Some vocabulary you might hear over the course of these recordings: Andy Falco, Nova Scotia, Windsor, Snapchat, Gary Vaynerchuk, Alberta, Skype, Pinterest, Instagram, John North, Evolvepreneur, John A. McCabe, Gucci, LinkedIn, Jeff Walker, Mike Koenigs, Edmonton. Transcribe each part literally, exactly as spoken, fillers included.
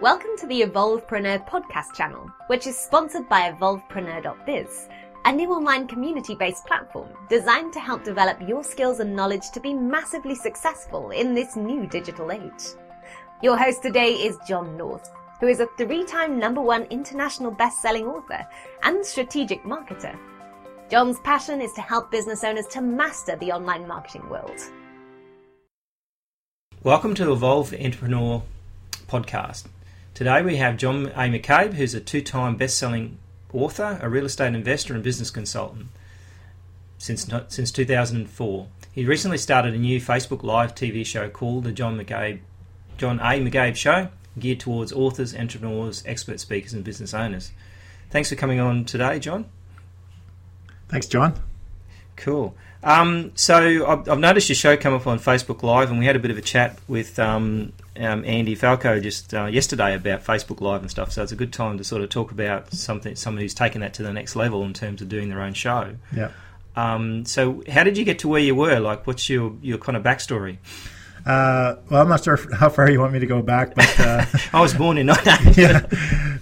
Welcome to the Evolvepreneur podcast channel, which is sponsored by Evolvepreneur dot biz, a new online community-based platform designed to help develop your skills and knowledge to be massively successful in this new digital age. Your host today is John North, who is a three-time number one international best-selling author and strategic marketer. John's passion is to help business owners to master the online marketing world. Welcome to Evolve Entrepreneur podcast. Today we have John A. McCabe, who's a two-time best-selling author, a real estate investor and business consultant since since two thousand four. He recently started a new Facebook Live T V show called The John McCabe, John A. McCabe Show, geared towards authors, entrepreneurs, expert speakers and business owners. Thanks for coming on today, John. Thanks, John. Cool. Um, so I've, I've noticed your show come up on Facebook Live, and we had a bit of a chat with um, um, Andy Falco just uh, yesterday about Facebook Live and stuff. So it's a good time to sort of talk about something, someone who's taken that to the next level in terms of doing their own show. Yeah. Um, so how did you get to where you were? Like, what's your, your kind of backstory? Uh, well, I'm not sure how far you want me to go back, but uh, I was born in yeah,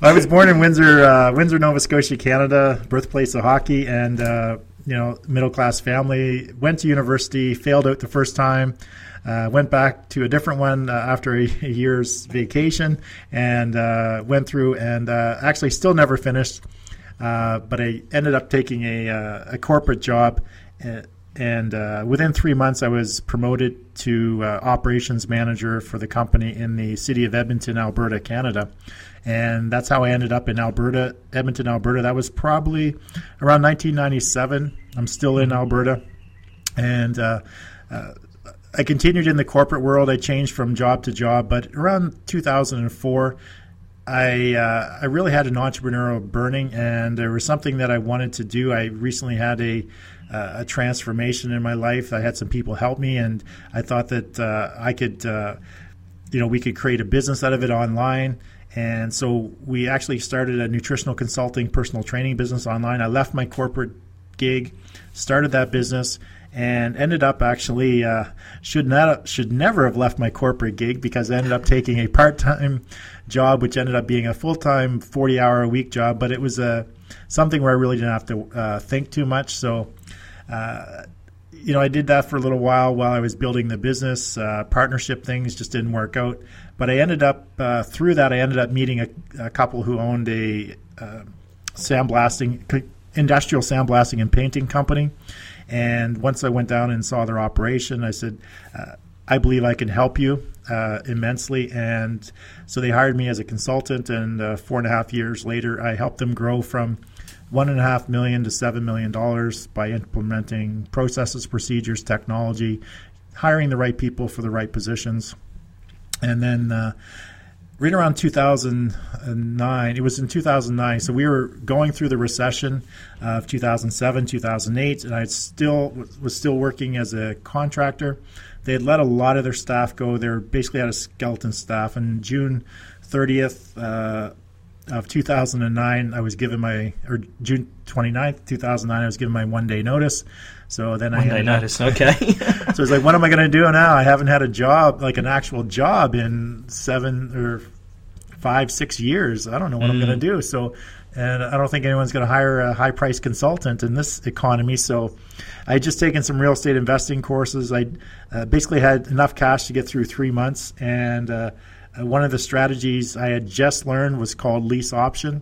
I was born in Windsor, uh, Windsor, Nova Scotia, Canada, birthplace of hockey, and uh, you know, middle class family. Went to university, failed out the first time, uh, went back to a different one uh, after a, a year's vacation, and uh, went through and uh, actually still never finished. Uh, but I ended up taking a uh, a corporate job. At, And uh, within three months, I was promoted to uh, operations manager for the company in the city of Edmonton, Alberta, Canada. And that's how I ended up in Alberta, Edmonton, Alberta. That was probably around nineteen ninety-seven. I'm still in Alberta. And uh, uh, I continued in the corporate world. I changed from job to job. But around two thousand four, I uh, I really had an entrepreneurial burning, and there was something that I wanted to do. I recently had a Uh, a transformation in my life. I had some people help me, and I thought that uh, I could, uh, you know, we could create a business out of it online. And so we actually started a nutritional consulting, personal training business online. I left my corporate gig, started that business, and ended up actually uh, should not should never have left my corporate gig, because I ended up taking a part-time job, which ended up being a full-time forty-hour-a-week job. But it was a something where I really didn't have to uh, think too much. So, uh, you know, I did that for a little while while I was building the business. Uh, partnership things just didn't work out. But I ended up, uh, through that, I ended up meeting a, a couple who owned a uh, sandblasting, industrial sandblasting and painting company. And once I went down and saw their operation, I said, uh, I believe I can help you uh, immensely. And so they hired me as a consultant, and uh, four and a half years later, I helped them grow from one and a half million to seven million dollars by implementing processes, procedures, technology, hiring the right people for the right positions. And then uh, right around two thousand nine, it was in two thousand nine, so we were going through the recession of two thousand seven, two thousand eight, and I still was still working as a contractor. They had let a lot of their staff go. They were basically out of skeleton staff. And June thirtieth uh, of two thousand nine, I was given my, or June twenty-ninth, two thousand nine, I was given my one-day notice. So then one I had... One-day notice, okay. So it's like, what am I going to do now? I haven't had a job, like an actual job, in seven or five, six years. I don't know what mm. I'm going to do. So, and I don't think anyone's going to hire a high-priced consultant in this economy. So I had just taken some real estate investing courses. I uh, basically had enough cash to get through three months. And uh, one of the strategies I had just learned was called lease option.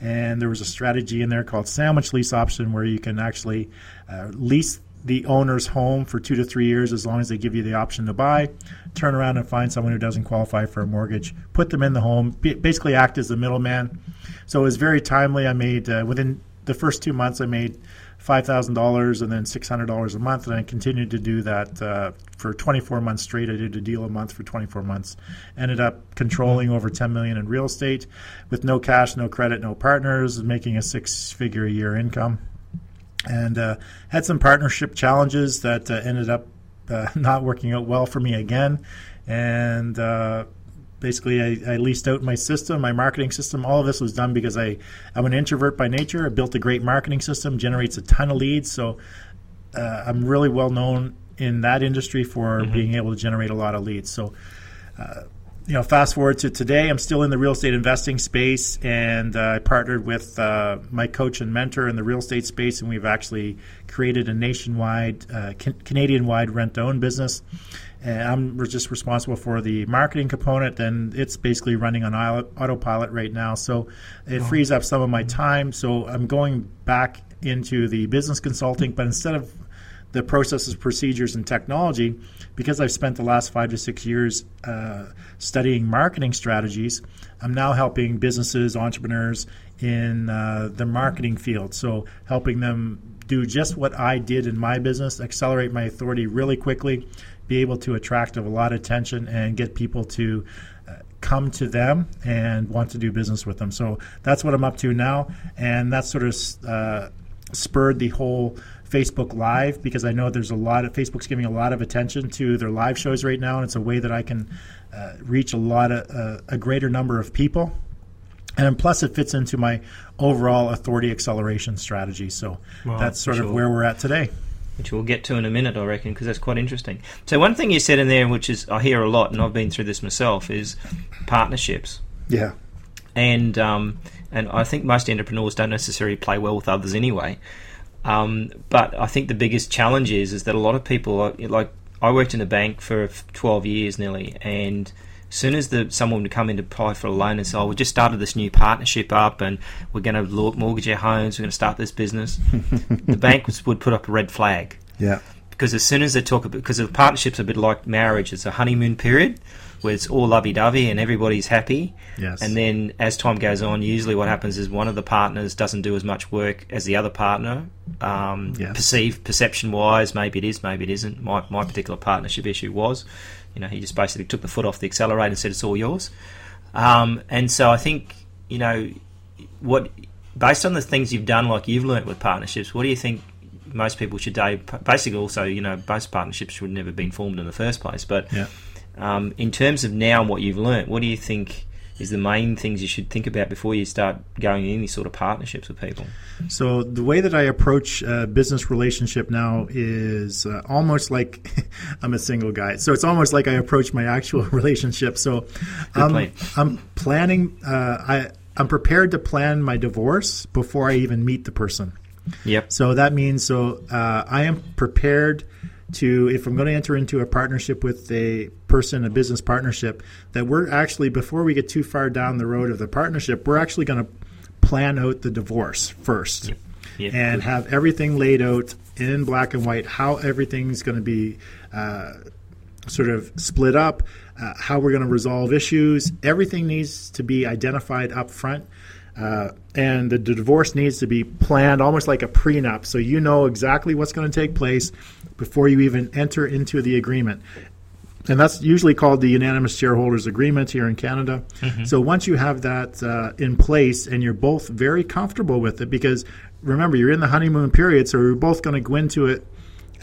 And there was a strategy in there called sandwich lease option, where you can actually uh, lease the owner's home for two to three years as long as they give you the option to buy, turn around and find someone who doesn't qualify for a mortgage, put them in the home, basically act as the middleman. So it was very timely. I made, uh, within the first two months, I made five thousand dollars and then six hundred dollars a month, and I continued to do that uh, for twenty-four months straight. I did a deal a month for twenty-four months. Ended up controlling over ten million dollars in real estate with no cash, no credit, no partners, making a six-figure a year income. And uh, had some partnership challenges that uh, ended up uh, not working out well for me again. And uh, basically I, I leased out my system, my marketing system. All of this was done because I, I'm an introvert by nature. I built a great marketing system, generates a ton of leads. So uh, I'm really well known in that industry for mm-hmm. being able to generate a lot of leads. So uh, you know, fast forward to today, I'm still in the real estate investing space, and uh, I partnered with uh, my coach and mentor in the real estate space, and we've actually created a nationwide, uh, can- Canadian-wide rent-to-own business. And I'm just responsible for the marketing component, and it's basically running on autopilot right now. So it frees up some of my time. So I'm going back into the business consulting, but instead of the processes, procedures, and technology, because I've spent the last five to six years uh, studying marketing strategies, I'm now helping businesses, entrepreneurs in uh, the marketing field. So helping them do just what I did in my business, accelerate my authority really quickly, be able to attract a lot of attention and get people to uh, come to them and want to do business with them. So that's what I'm up to now, and that sort of uh, spurred the whole Facebook Live, because I know there's a lot of Facebook's giving a lot of attention to their live shows right now, and it's a way that I can uh, reach a lot of uh, a greater number of people, and plus it fits into my overall authority acceleration strategy. So wow, that's sort sure. of where we're at today, which we'll get to in a minute, I reckon, because that's quite interesting. So one thing you said in there, which is I hear a lot, and I've been through this myself, is partnerships. Yeah. And um, and I think most entrepreneurs don't necessarily play well with others anyway. Um, but I think the biggest challenge is is that a lot of people, are, like I worked in a bank for twelve years nearly, and as soon as the, someone would come in to apply for a loan and say, oh, we just started this new partnership up and we're going to mortgage our homes, we're going to start this business, the bank would put up a red flag. Yeah. Because as soon as they talk about, because the partnership's a bit like marriage, it's a honeymoon period where it's all lovey-dovey and everybody's happy. Yes. And then as time goes on, usually what happens is one of the partners doesn't do as much work as the other partner, um, yes. perceived, perception-wise, maybe it is, maybe it isn't. My, my particular partnership issue was, you know, he just basically took the foot off the accelerator and said, it's all yours. Um, and so I think, you know, what based on the things you've done, like you've learnt with partnerships, what do you think most people should do? Basically also, you know, most partnerships would never have been formed in the first place. But yeah. um, in terms of now and what you've learnt, what do you think is the main things you should think about before you start going in any sort of partnerships with people? So the way that I approach uh, business relationship now is uh, almost like I'm a single guy. So it's almost like I approach my actual relationship. So um, plan. I'm planning, uh, I, I'm prepared to plan my divorce before I even meet the person. Yep. So that means, so uh, I am prepared to, if I'm going to enter into a partnership with a person, a business partnership, that we're actually, before we get too far down the road of the partnership, we're actually going to plan out the divorce first. Yep. Yep. And have everything laid out in black and white, how everything's going to be uh, sort of split up, uh, how we're going to resolve issues. Everything needs to be identified up front. Uh, and the divorce needs to be planned almost like a prenup, so you know exactly what's going to take place before you even enter into the agreement. And that's usually called the unanimous shareholders agreement here in Canada. Mm-hmm. So once you have that uh, in place and you're both very comfortable with it, because remember, you're in the honeymoon period, so you're both going to go into it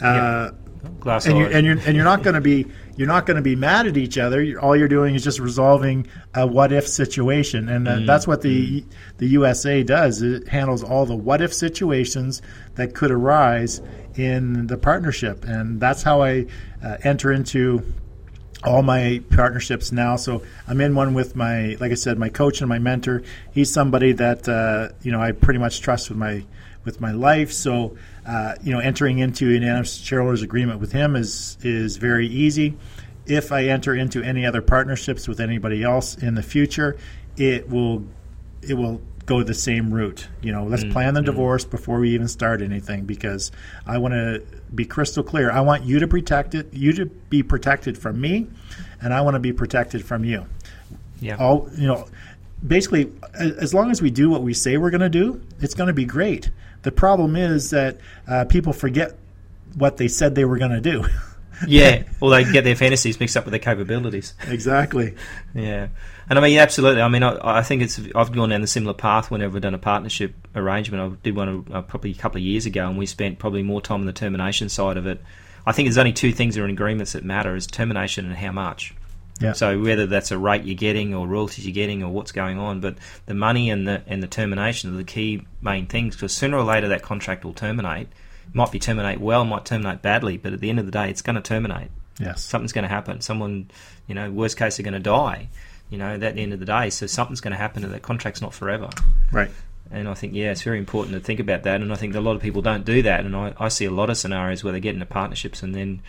uh, yeah. Glass and, you're, and, you're, and you're not going to be You're not going to be mad at each other. You're, all you're doing is just resolving a what-if situation, and uh, mm. that's what the the U S A does. It handles all the what-if situations that could arise in the partnership, and that's how I uh, enter into all my partnerships now. So I'm in one with my, like I said, my coach and my mentor. He's somebody that uh, you know I pretty much trust with my with my life. So. Uh, you know, entering into an unanimous shareholders agreement with him is is very easy. If I enter into any other partnerships with anybody else in the future, it will it will go the same route. You know, let's mm-hmm. plan the divorce before we even start anything, because I want to be crystal clear. I want you to protect it, you to be protected from me, and I want to be protected from you. Yeah. All you know, basically, as long as we do what we say we're going to do, it's going to be great. The problem is that uh, people forget what they said they were going to do. Yeah, or they get their fantasies mixed up with their capabilities. Exactly. Yeah, and I mean, absolutely. I mean, I, I think it's. I've gone down the similar path whenever I've done a partnership arrangement. I did one uh, probably a couple of years ago, and we spent probably more time on the termination side of it. I think there's only two things that are in agreements that matter: is termination and how much. Yeah. So whether that's a rate you're getting or royalties you're getting or what's going on, but the money and the and the termination are the key main things, because sooner or later that contract will terminate. Might be terminate well, might terminate badly, but at the end of the day it's going to terminate. Yes. Something's going to happen. Someone, you know, worst case, they're going to die, you know, at the end of the day. So something's going to happen and that contract's not forever. Right. And I think, yeah, it's very important to think about that. And I think a lot of people don't do that. And I, I see a lot of scenarios where they get into partnerships and then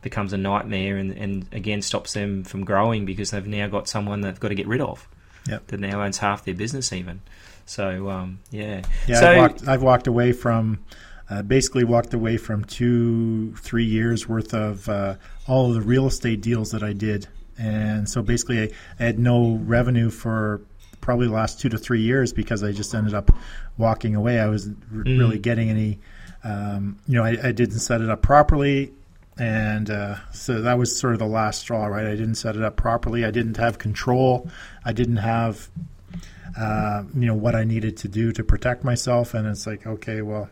becomes a nightmare and, and again, stops them from growing because they've now got someone they've got to get rid of. Yep. That now owns half their business even. So, um, yeah. Yeah, so, I've, walked, I've walked away from... Uh, basically walked away from two, three years worth of uh, all of the real estate deals that I did. And so basically I, I had no revenue for probably the last two to three years because I just ended up walking away. I wasn't r- mm. really getting any, um, you know, I, I didn't set it up properly. And uh, so that was sort of the last straw, right? I didn't set it up properly. I didn't have control. I didn't have, uh, you know, what I needed to do to protect myself. And it's like, okay, well...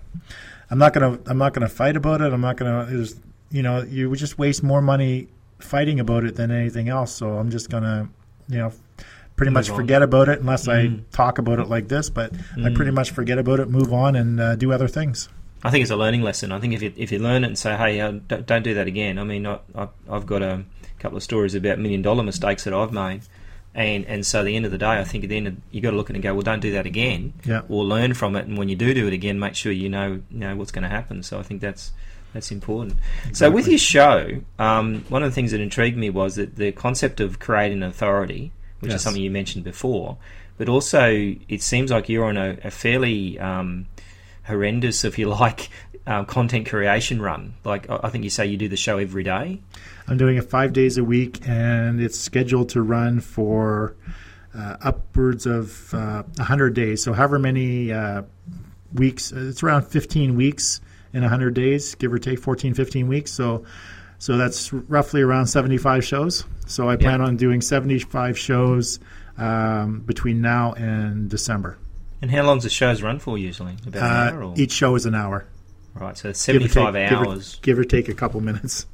I'm not gonna. I'm not gonna fight about it. I'm not gonna. It was, you know, you would just waste more money fighting about it than anything else. So I'm just gonna, you know, pretty much forget about it unless mm. I talk about it like this. But mm. I pretty much forget about it, move on, and uh, do other things. I think it's a learning lesson. I think if you if you learn it and say, hey, uh, don't, don't do that again. I mean, I, I, I've got a couple of stories about million dollar mistakes that I've made. And and so at the end of the day, I think at the end of, you got to look at it and go, well, don't do that again. Yeah. Or learn from it, and when you do do it again, make sure you know you know what's going to happen. So I think that's that's important. Exactly. So with your show, um, one of the things that intrigued me was that the concept of creating authority, which yes. is something you mentioned before, but also it seems like you're on a, a fairly um, horrendous, if you like, uh, content creation run. Like I think you say you do the show every day. I'm doing it five days a week, and it's scheduled to run for uh, upwards of uh, one hundred days. So however many uh, weeks, it's around fifteen weeks in one hundred days, give or take, fourteen, fifteen weeks. So so that's roughly around seventy-five shows. So I plan yeah. on doing seventy-five shows um, between now and December. And how long does the shows run for usually? About uh, an hour? Or? Each show is an hour. Right, so seventy-five give take, hours. Give or, give or take a couple minutes.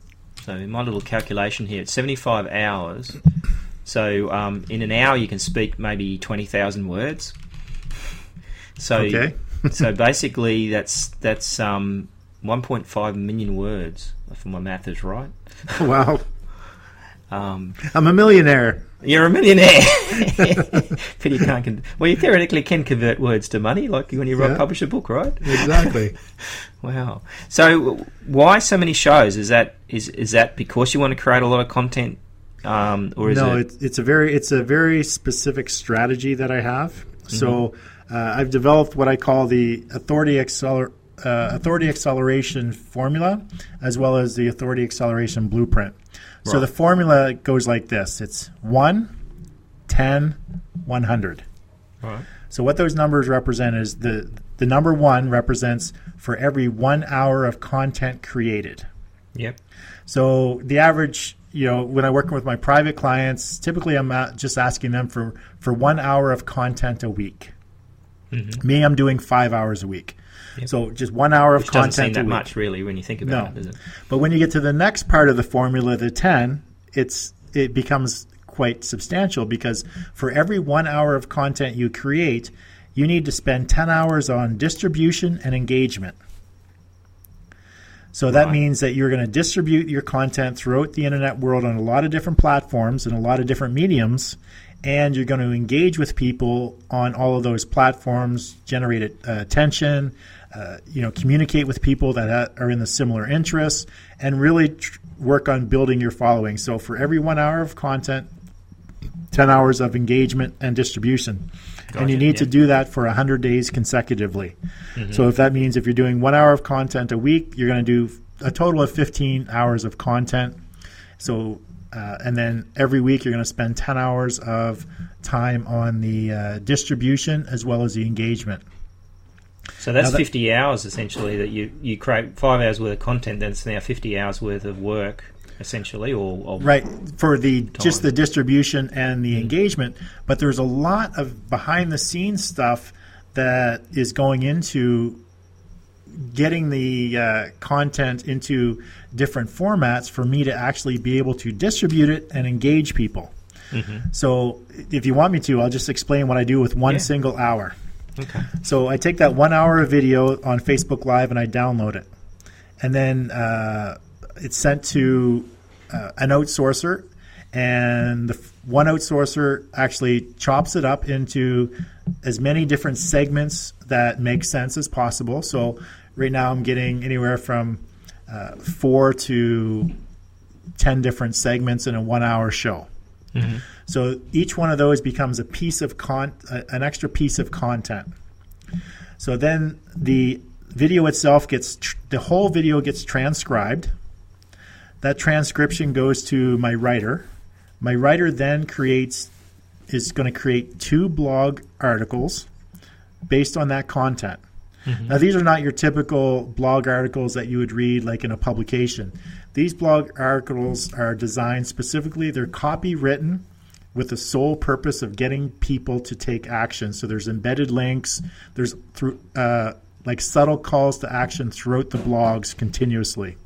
So in my little calculation here, it's seventy-five hours. So um, in an hour, you can speak maybe twenty thousand words. So okay. so basically, that's that's um, one point five million words, if my math is right. Wow. um, I'm a millionaire. You're a millionaire. But you can't con- well, you theoretically can convert words to money, like when you write, yeah. publish a book, right? Exactly. Wow. So why so many shows? Is that is is that because you want to create a lot of content, um, or is no, it? No, it's a very it's a very specific strategy that I have. Mm-hmm. So uh, I've developed what I call the authority acceler- uh, authority acceleration formula, as well as the authority acceleration blueprint. Right. So the formula goes like this: it's one, ten, one hundred. Right. So what those numbers represent is the the number one represents for every one hour of content created. Yep. So the average, you know, when I work with my private clients, typically I'm just asking them for, for one hour of content a week. Mm-hmm. Me, I'm doing five hours a week. Yep. So just one hour Which of content doesn't seem that a week. Much, really, when you think about no. it, does it? But when you get to the next part of the formula, the ten, it's it becomes quite substantial because for every one hour of content you create, you need to spend ten hours on distribution and engagement. So that right. means that you're going to distribute your content throughout the internet world on a lot of different platforms and a lot of different mediums, and you're going to engage with people on all of those platforms, generate uh, attention, uh, you know, communicate with people that ha- are in the similar interests, and really tr- work on building your following. So for every one hour of content, ten hours of engagement and distribution. Gotcha, and you need yeah. to do that for one hundred days consecutively. Mm-hmm. So if that means if you're doing one hour of content a week, you're going to do a total of fifteen hours of content. So uh, and then every week you're going to spend ten hours of time on the uh, distribution as well as the engagement. So that's that, fifty hours essentially that you, you create five hours worth of content. That's now fifty hours worth of work. Essentially, or, or right for the time. Just the distribution and the mm-hmm. engagement, but there's a lot of behind the scenes stuff that is going into getting the uh, content into different formats for me to actually be able to distribute it and engage people. Mm-hmm. So, if you want me to, I'll just explain what I do with one yeah. single hour. Okay. So I take that one hour of video on Facebook Live and I download it, and then. Uh, It's sent to uh, an outsourcer, and the one outsourcer actually chops it up into as many different segments that make sense as possible. So right now I'm getting anywhere from uh, four to ten different segments in a one-hour show. Mm-hmm. So each one of those becomes a piece of con- an extra piece of content. So then the video itself gets tr- the whole video gets transcribed. That transcription goes to my writer. My writer then creates is going to create two blog articles based on that content. Mm-hmm. Now, these are not your typical blog articles that you would read like in a publication. These blog articles are designed specifically, they're copywritten with the sole purpose of getting people to take action. So there's embedded links, there's through uh, like subtle calls to action throughout the blogs continuously.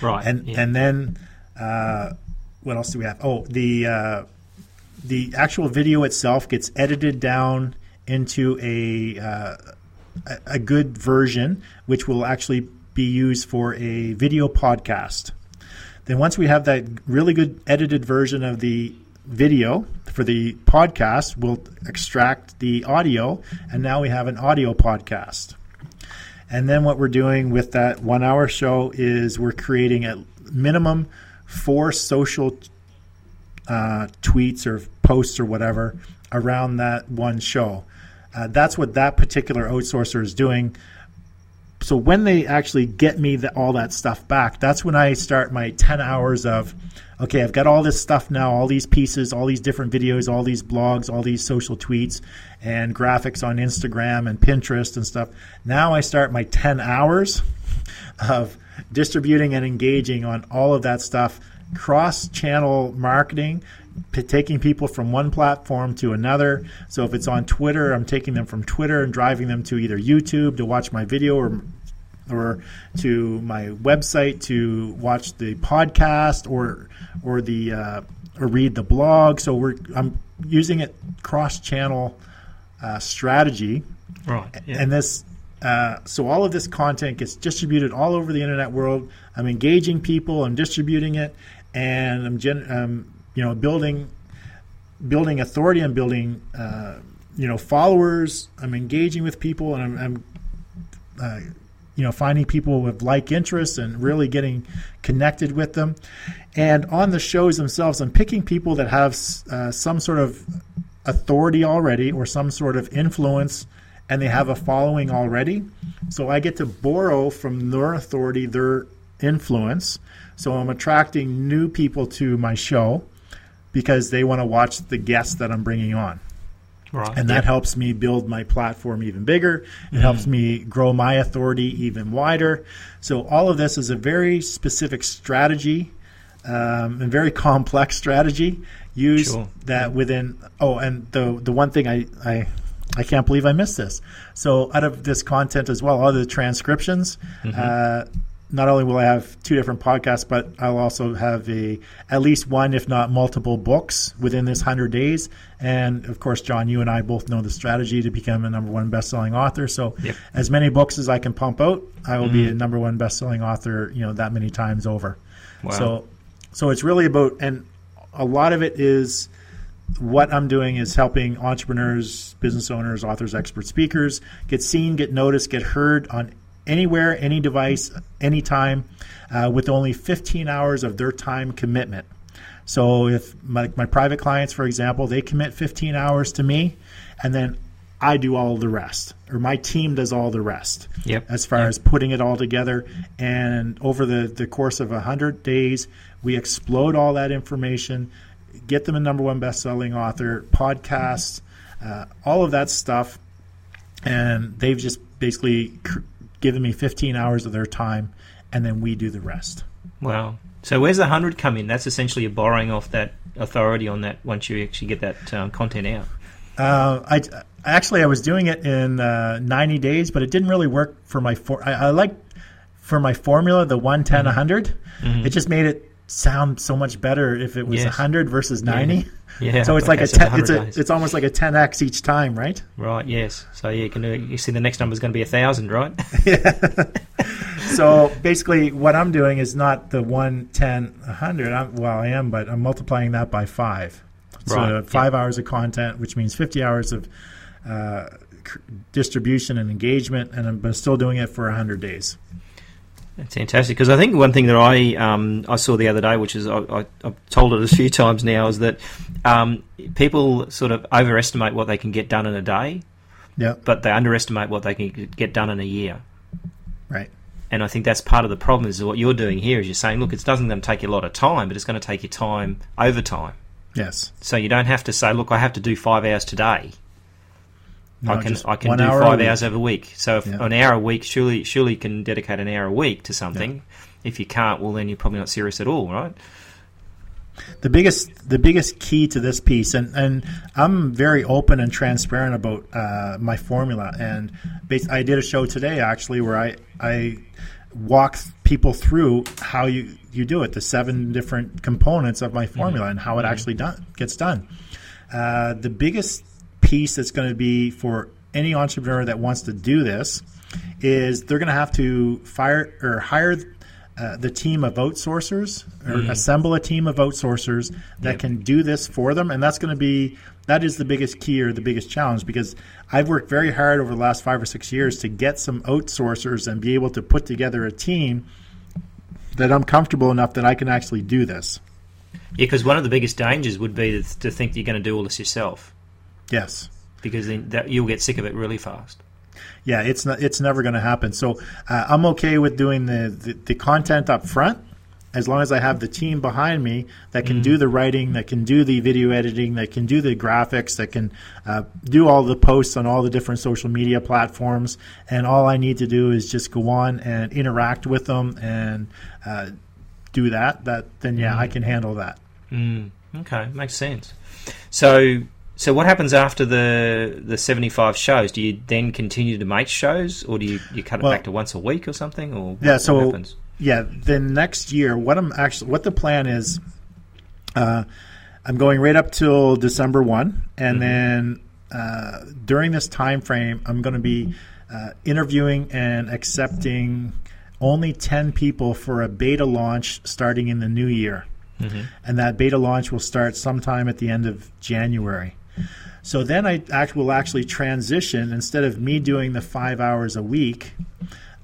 Right. And yeah. and then uh, what else do we have? Oh, the uh, the actual video itself gets edited down into a uh, a good version, which will actually be used for a video podcast. Then once we have that really good edited version of the video for the podcast, we'll extract the audio, and now we have an audio podcast. And then what we're doing with that one hour show is we're creating at minimum four social uh, tweets or posts or whatever around that one show. Uh, that's what that particular outsourcer is doing. So when they actually get me the, all that stuff back, that's when I start my ten hours of, okay, I've got all this stuff now, all these pieces, all these different videos, all these blogs, all these social tweets and graphics on Instagram and Pinterest and stuff. Now I start my ten hours of distributing and engaging on all of that stuff, cross-channel marketing, taking people from one platform to another. So if it's on Twitter, I'm taking them from Twitter and driving them to either YouTube to watch my video or or to my website to watch the podcast or or the uh, or read the blog. So we're I'm using it cross-channel uh, strategy. Right. Yeah. And this uh, so all of this content gets distributed all over the internet world. I'm engaging people, I'm distributing it, and I'm gen- um, you know, building, building authority and building, uh, you know, followers. I'm engaging with people, and I'm, I'm uh, you know, finding people with like interests and really getting connected with them. And on the shows themselves, I'm picking people that have uh, some sort of authority already or some sort of influence, and they have a following already. So I get to borrow from their authority, their influence. So I'm attracting new people to my show, because they want to watch the guests that I'm bringing on. Right. And that yep. helps me build my platform even bigger. It mm. helps me grow my authority even wider. So all of this is a very specific strategy, um, and very complex strategy. Use sure. that yep. within – oh, and the the one thing I, I – I can't believe I missed this. So out of this content as well, all the transcriptions mm-hmm. – uh, not only will I have two different podcasts, but I'll also have a at least one, if not multiple books within this one hundred days. And, of course, John, you and I both know the strategy to become a number one best-selling author. So yep. as many books as I can pump out, I will mm. be a number one best-selling author, you know, that many times over. Wow. So so it's really about – and a lot of it is what I'm doing is helping entrepreneurs, business owners, authors, expert speakers get seen, get noticed, get heard on – anywhere, any device, anytime, uh, with only fifteen hours of their time commitment. So if my, my private clients, for example, they commit fifteen hours to me, and then I do all the rest, or my team does all the rest yep. as far yep. as putting it all together. And over the, the course of one hundred days, we explode all that information, get them a number one best-selling author, podcasts, uh, all of that stuff, and they've just basically cr- giving me fifteen hours of their time, and then we do the rest. Wow. So where's the one hundred come in? That's essentially you're borrowing off that authority on that once you actually get that um, content out. Uh, I, actually, I was doing it in uh, ninety days, but it didn't really work for my for- – I, I liked for my formula, the one ten one hundred. Mm-hmm. It just made it sound so much better if it was yes. one hundred versus ninety. Yeah. yeah. So it's like a ten, it's a, it's almost like a ten x each time, right? Right, yes. So yeah, you can you see the next number is going to be one thousand, right? Yeah. So basically what I'm doing is not the one, ten, one hundred. I'm, well, I am, but I'm multiplying that by five. So right. five yeah. hours of content, which means fifty hours of uh, distribution and engagement, and I'm still doing it for one hundred days. That's fantastic, because I think one thing that I um, I saw the other day, which is I, I, I've told it a few times now, is that um, people sort of overestimate what they can get done in a day, yeah, but they underestimate what they can get done in a year. Right. And I think that's part of the problem is what you're doing here is you're saying, look, it doesn't going to take you a lot of time, but it's going to take you time over time. Yes. So you don't have to say, look, I have to do five hours today. No, I can I can do five hours every week. So if yeah. an hour a week, surely surely you can dedicate an hour a week to something. Yeah. If you can't, well, then you're probably not serious at all, right? The biggest the biggest key to this piece, and, and I'm very open and transparent about uh, my formula. And based, I did a show today, actually, where I, I walk people through how you, you do it, the seven different components of my formula mm-hmm. and how it mm-hmm. actually done, gets done. Uh, the biggest piece that's going to be for any entrepreneur that wants to do this is they're going to have to fire or hire uh, the team of outsourcers or mm. assemble a team of outsourcers that yep. can do this for them. And that's going to be, that is the biggest key or the biggest challenge, because I've worked very hard over the last five or six years to get some outsourcers and be able to put together a team that I'm comfortable enough that I can actually do this. Yeah, because one of the biggest dangers would be to think you're going to do all this yourself. Yes, because then that, you'll get sick of it really fast. Yeah, it's not, it's never going to happen. So uh, I'm okay with doing the, the, the content up front, as long as I have the team behind me that can mm. do the writing, that can do the video editing, that can do the graphics, that can uh, do all the posts on all the different social media platforms. And all I need to do is just go on and interact with them and uh, do that. That then yeah, mm. I can handle that. Mm. Okay, makes sense. So. So what happens after the the seventy-five shows? Do you then continue to make shows, or do you, you cut it well, back to once a week or something? Or what, yeah, so what happens? Yeah, then next year, what I'm actually what the plan is, uh, I'm going right up till December first, and mm-hmm. then uh, during this time frame, I'm going to be uh, interviewing and accepting only ten people for a beta launch starting in the new year, mm-hmm. and that beta launch will start sometime at the end of January. So then I act, will actually transition. Instead of me doing the five hours a week,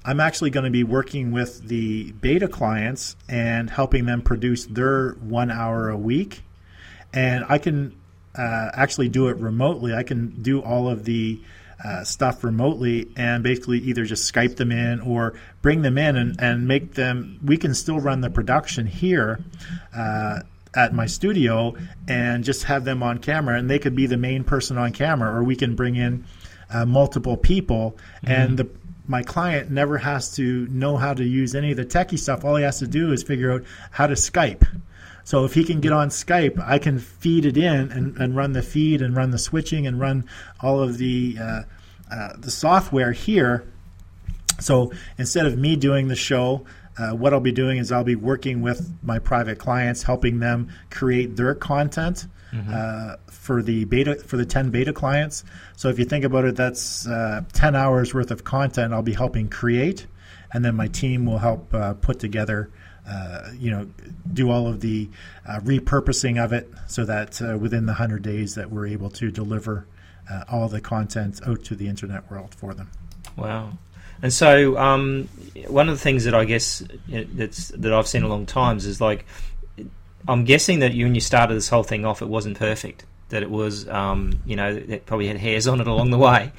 I'm actually going to be working with the beta clients and helping them produce their one hour a week. And I can uh, actually do it remotely. I can do all of the uh, stuff remotely and basically either just Skype them in or bring them in and, and make them – we can still run the production here uh at my studio and just have them on camera, and they could be the main person on camera, or we can bring in uh, multiple people mm-hmm. and the, my client never has to know how to use any of the techie stuff. All he has to do is figure out how to Skype. So if he can get on Skype, I can feed it in and, and run the feed and run the switching and run all of the uh, uh, the software here. So instead of me doing the show, Uh, what I'll be doing is I'll be working with my private clients, helping them create their content mm-hmm. uh, for the beta for the ten beta clients. So if you think about it, that's uh, ten hours worth of content I'll be helping create, and then my team will help uh, put together, uh, you know, do all of the uh, repurposing of it, so that uh, within the one hundred days that we're able to deliver uh, all the content out to the internet world for them. Wow. And so, um, one of the things that I guess that's that I've seen a long time is like, I'm guessing that you when you started this whole thing off, it wasn't perfect. That it was, um, you know, it probably had hairs on it along the way.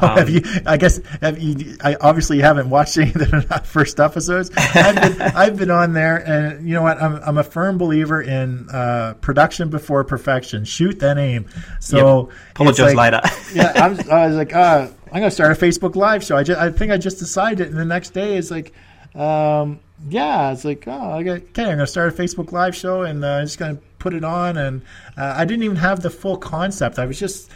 Um, oh, have you, I guess, have you, I obviously haven't watched any of the first episodes. I've been, I've been on there, and you know what? I'm, I'm a firm believer in uh, production before perfection. Shoot, then aim. So yep. Apologize like, later. yeah, I was, I was like, uh. I'm going to start a Facebook Live show. I, just, I think I just decided, and the next day it's like, um, yeah, it's like, oh, okay, I'm going to start a Facebook Live show, and uh, I'm just going to put it on. And uh, I didn't even have the full concept. I was just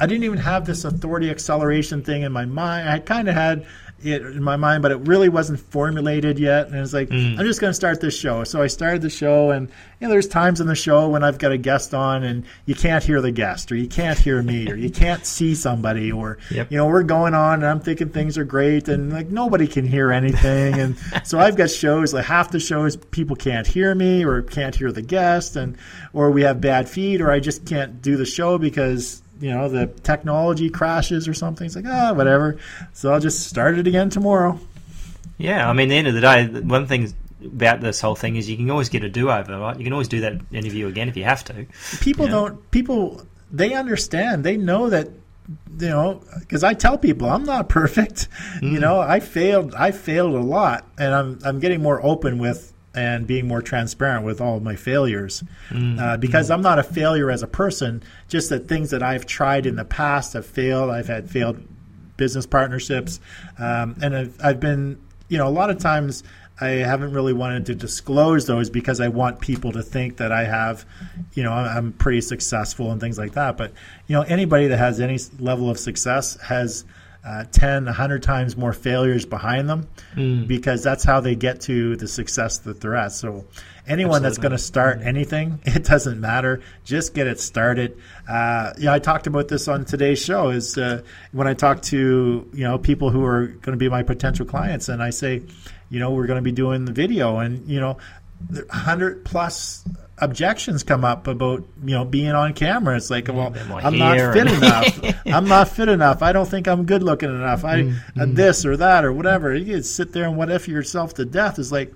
I didn't even have this authority acceleration thing in my mind. I kind of had it in my mind, but it really wasn't formulated yet. And it's like, mm. I'm just going to start this show. So I started the show, and you know, there's times in the show when I've got a guest on and you can't hear the guest, or you can't hear me, or you can't see somebody, or, yep. you know, we're going on and I'm thinking things are great and like nobody can hear anything. And so I've got shows, like half the shows people can't hear me or can't hear the guest, and, or we have bad feed, or I just can't do the show because, you know, the technology crashes or something. It's like, ah, oh, whatever. So I'll just start it again tomorrow. Yeah, I mean, at the end of the day, one thing about this whole thing is you can always get a do-over, right? You can always do that interview again if you have to. People you know? don't, people, they understand. They know that, you know, because I tell people I'm not perfect. Mm. You know, I failed, I failed a lot, and I'm, I'm getting more open with and being more transparent with all of my failures mm, uh, because mm. I'm not a failure as a person, just that things that I've tried in the past have failed. I've had failed business partnerships, um, and I've, I've been, you know, a lot of times I haven't really wanted to disclose those because I want people to think that I have, you know, I'm pretty successful and things like that. But, you know, anybody that has any level of success has Uh, ten, one hundred times more failures behind them mm. because that's how they get to the success that they're at. So anyone Absolutely. That's going to start anything, it doesn't matter. Just get it started. Uh, yeah, I talked about this on today's show is uh, when I talk to, you know, people who are going to be my potential clients, and I say, you know, we're going to be doing the video, and, you know, one hundred plus objections come up about, you know, being on camera. It's like, well, I'm not fit enough. I'm not fit enough. I don't think I'm good looking enough. I mm-hmm. uh, this or that or whatever. You could sit there and what if yourself to death. Is like,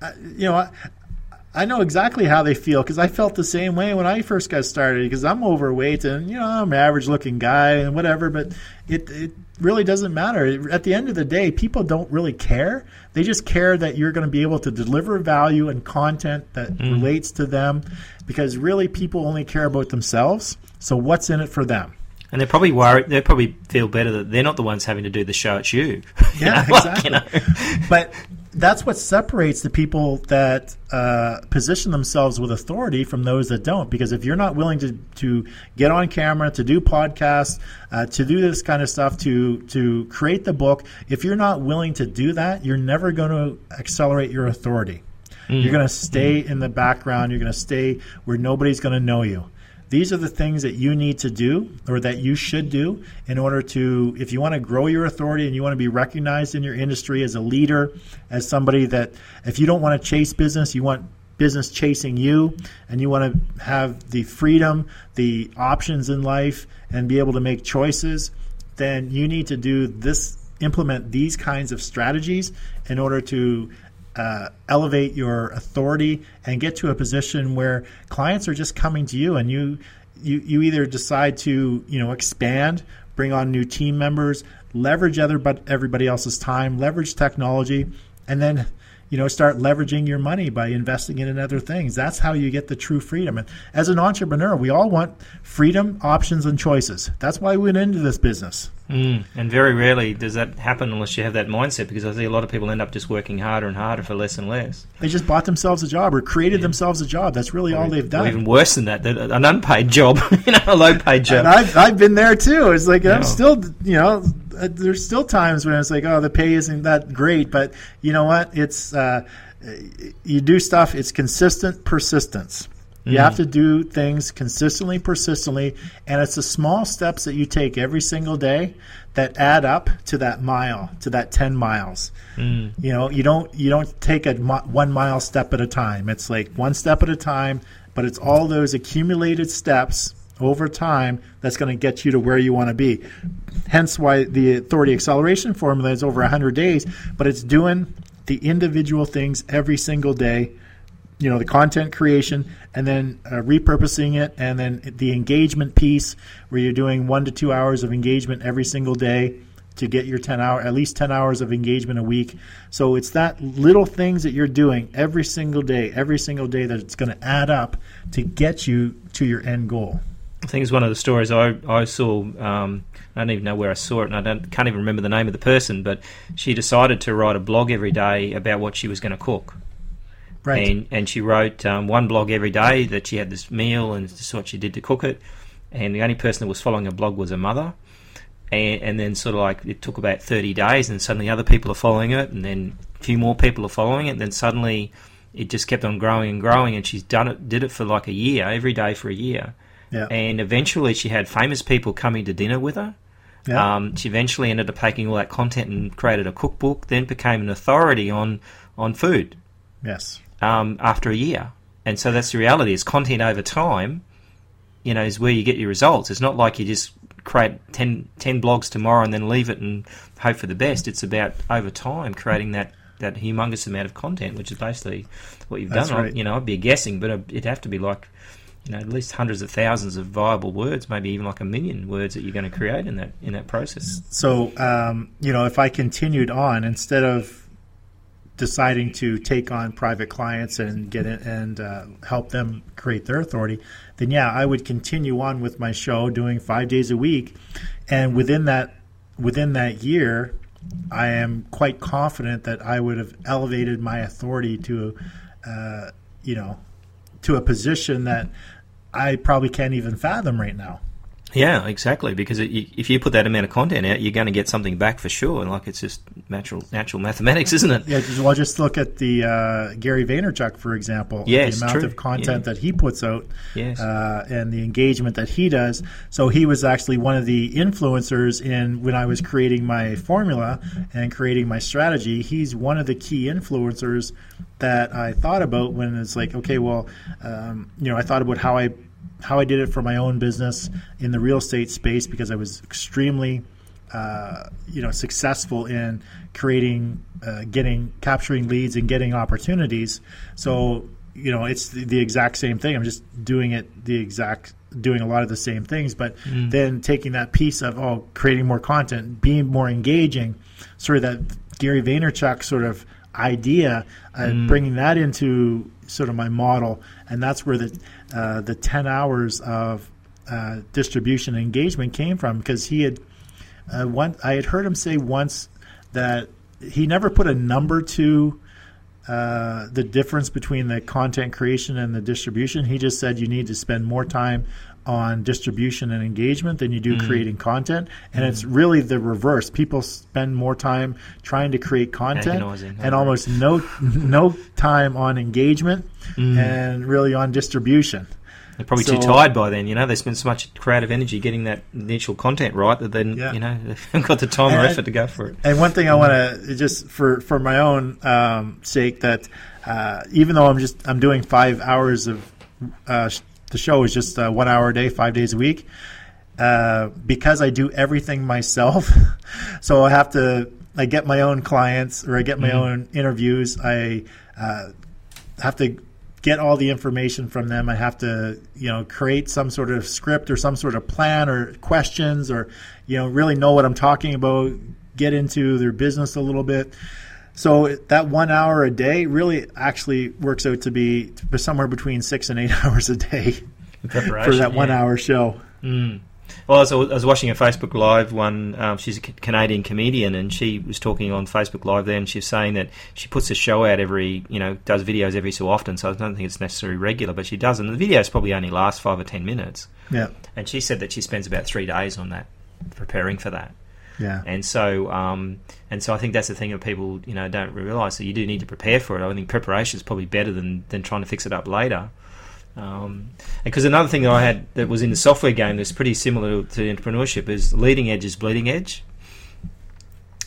uh, you know, I, I know exactly how they feel because I felt the same way when I first got started, because I'm overweight and, you know, I'm an average looking guy and whatever, but it, it really doesn't matter. At the end of the day, people don't really care. They just care that you're going to be able to deliver value and content that mm. relates to them, because really people only care about themselves. So what's in it for them? And they're probably worried. They probably feel better that they're not the ones having to do the show. It's you. Yeah, you know? Exactly. Like, you know? But that's what separates the people that uh, position themselves with authority from those that don't. Because if you're not willing to, to get on camera, to do podcasts, uh, to do this kind of stuff, to to create the book, if you're not willing to do that, you're never going to accelerate your authority. Mm. You're going to stay mm. in the background. You're going to stay where nobody's going to know you. These are the things that you need to do, or that you should do, in order to, if you want to grow your authority and you want to be recognized in your industry as a leader, as somebody that, if you don't want to chase business, you want business chasing you, and you want to have the freedom, the options in life, and be able to make choices, then you need to do this, implement these kinds of strategies in order to Uh, elevate your authority and get to a position where clients are just coming to you, and you, you you either decide to, you know, expand, bring on new team members, leverage other but everybody else's time, leverage technology, and then, you know, start leveraging your money by investing it in other things. That's how you get the true freedom. And as an entrepreneur, we all want freedom, options, and choices. That's why we went into this business. Mm, and very rarely does that happen unless you have that mindset, because I see a lot of people end up just working harder and harder for less and less. They just bought themselves a job or created yeah. themselves a job. That's really or all they've done. Or even worse than that, an unpaid job, you know, a low-paid job. And I've, I've been there too. It's like, no. I'm still, you know, there's still times when it's like, oh, the pay isn't that great, but you know what? It's uh, you do stuff. It's consistent persistence. You mm. have to do things consistently, persistently, and it's the small steps that you take every single day that add up to that mile, to that ten miles. Mm. You know, you don't you don't take a mi- one mile step at a time. It's like one step at a time, but it's all those accumulated steps over time that's going to get you to where you want to be. Hence why the authority acceleration formula is over one hundred days, but it's doing the individual things every single day, you know, the content creation, and then uh, repurposing it, and then the engagement piece where you're doing one to two hours of engagement every single day to get your ten hour, at least ten hours of engagement a week. So it's that little things that you're doing every single day, every single day that it's going to add up to get you to your end goal. I think it's one of the stories I, I saw. Um, I don't even know where I saw it, and I don't, can't even remember the name of the person, but she decided to write a blog every day about what she was going to cook. Right. And, and she wrote um, one blog every day that she had this meal and just what she did to cook it. and the only person that was following a blog was a mother. And, and then sort of like it took about thirty days, and suddenly other people are following it, and then a few more people are following it, and then suddenly it just kept on growing and growing, and she's done it, did it for like a year, every day for a year. Yeah. And eventually she had famous people coming to dinner with her. Yeah. Um, she eventually ended up taking all that content and created a cookbook, then became an authority on, on food. Yes. Um, after a year. And so that's the reality, is content over time, you know, is where you get your results. It's not like you just create ten, ten blogs tomorrow and then leave it and hope for the best. It's about over time creating that, that humongous amount of content, which is basically what you've That's done. Right. I, you know, I'd be guessing, but it'd have to be like, you know, at least hundreds of thousands of viable words, maybe even like a million words that you're going to create in that in that process. So, um, you know, if I continued on, instead of deciding to take on private clients and get in, and uh, help them create their authority, then yeah, I would continue on with my show doing five days a week, and within that within that year, I am quite confident that I would have elevated my authority to, uh, you know, to a position that I probably can't even fathom right now. Yeah, exactly. Because it, you, if you put that amount of content out, you're going to get something back for sure. And like, it's just natural, natural mathematics, isn't it? Yeah. Well, just look at the uh, Gary Vaynerchuk, for example. Yes, the amount true. of content yeah. that he puts out, yes, uh, and the engagement that he does. So he was actually one of the influencers in when I was creating my formula and creating my strategy. He's one of the key influencers that I thought about when it's like, okay, well, um, you know, I thought about how I. how I did it for my own business in the real estate space, because I was extremely, uh, you know, successful in creating, uh, getting, capturing leads and getting opportunities. So, you know, it's the, the exact same thing. I'm just doing it the exact, doing a lot of the same things, but mm. then taking that piece of, oh, creating more content, being more engaging, sort of that Gary Vaynerchuk sort of idea, and mm. bringing that into sort of my model, and that's where the uh, the ten hours of uh, distribution and engagement came from, because he had uh, one. I had heard him say once that he never put a number to uh, the difference between the content creation and the distribution. He just said you need to spend more time on distribution and engagement than you do mm. creating content, and mm. it's really the reverse. People spend more time trying to create content and almost no no time on engagement mm. and really on distribution. They're probably so, too tired by then. You know, they spend so much creative energy getting that initial content right that then yeah. you know, they haven't got the time and, or effort to go for it. And one thing I want to just for for my own um, sake, that uh, even though I'm just I'm doing five hours of uh, the show is just uh, one hour a day, five days a week. Uh, because I do everything myself, so I have to. I get my own clients, or I get my mm-hmm. own interviews. I uh, have to get all the information from them. I have to, you know, create some sort of script or some sort of plan or questions, or you know, really know what I'm talking about. Get into their business a little bit. So that one hour a day really actually works out to be somewhere between six and eight hours a day for that one-hour yeah. show. Mm. Well, I was, I was watching a Facebook Live one. Um, she's a Canadian comedian, and she was talking on Facebook Live there, and she was saying that she puts a show out every, you know, does videos every so often, so I don't think it's necessarily regular, but she does. And the videos probably only last five or ten minutes. Yeah. And she said that she spends about three days on that, preparing for that. Yeah, and so um, and so I think that's the thing that people, you know, don't realise, that you do need to prepare for it. I think preparation is probably better than, than trying to fix it up later. Um, because another thing that I had that was in the software game that's pretty similar to entrepreneurship is leading edge is bleeding edge.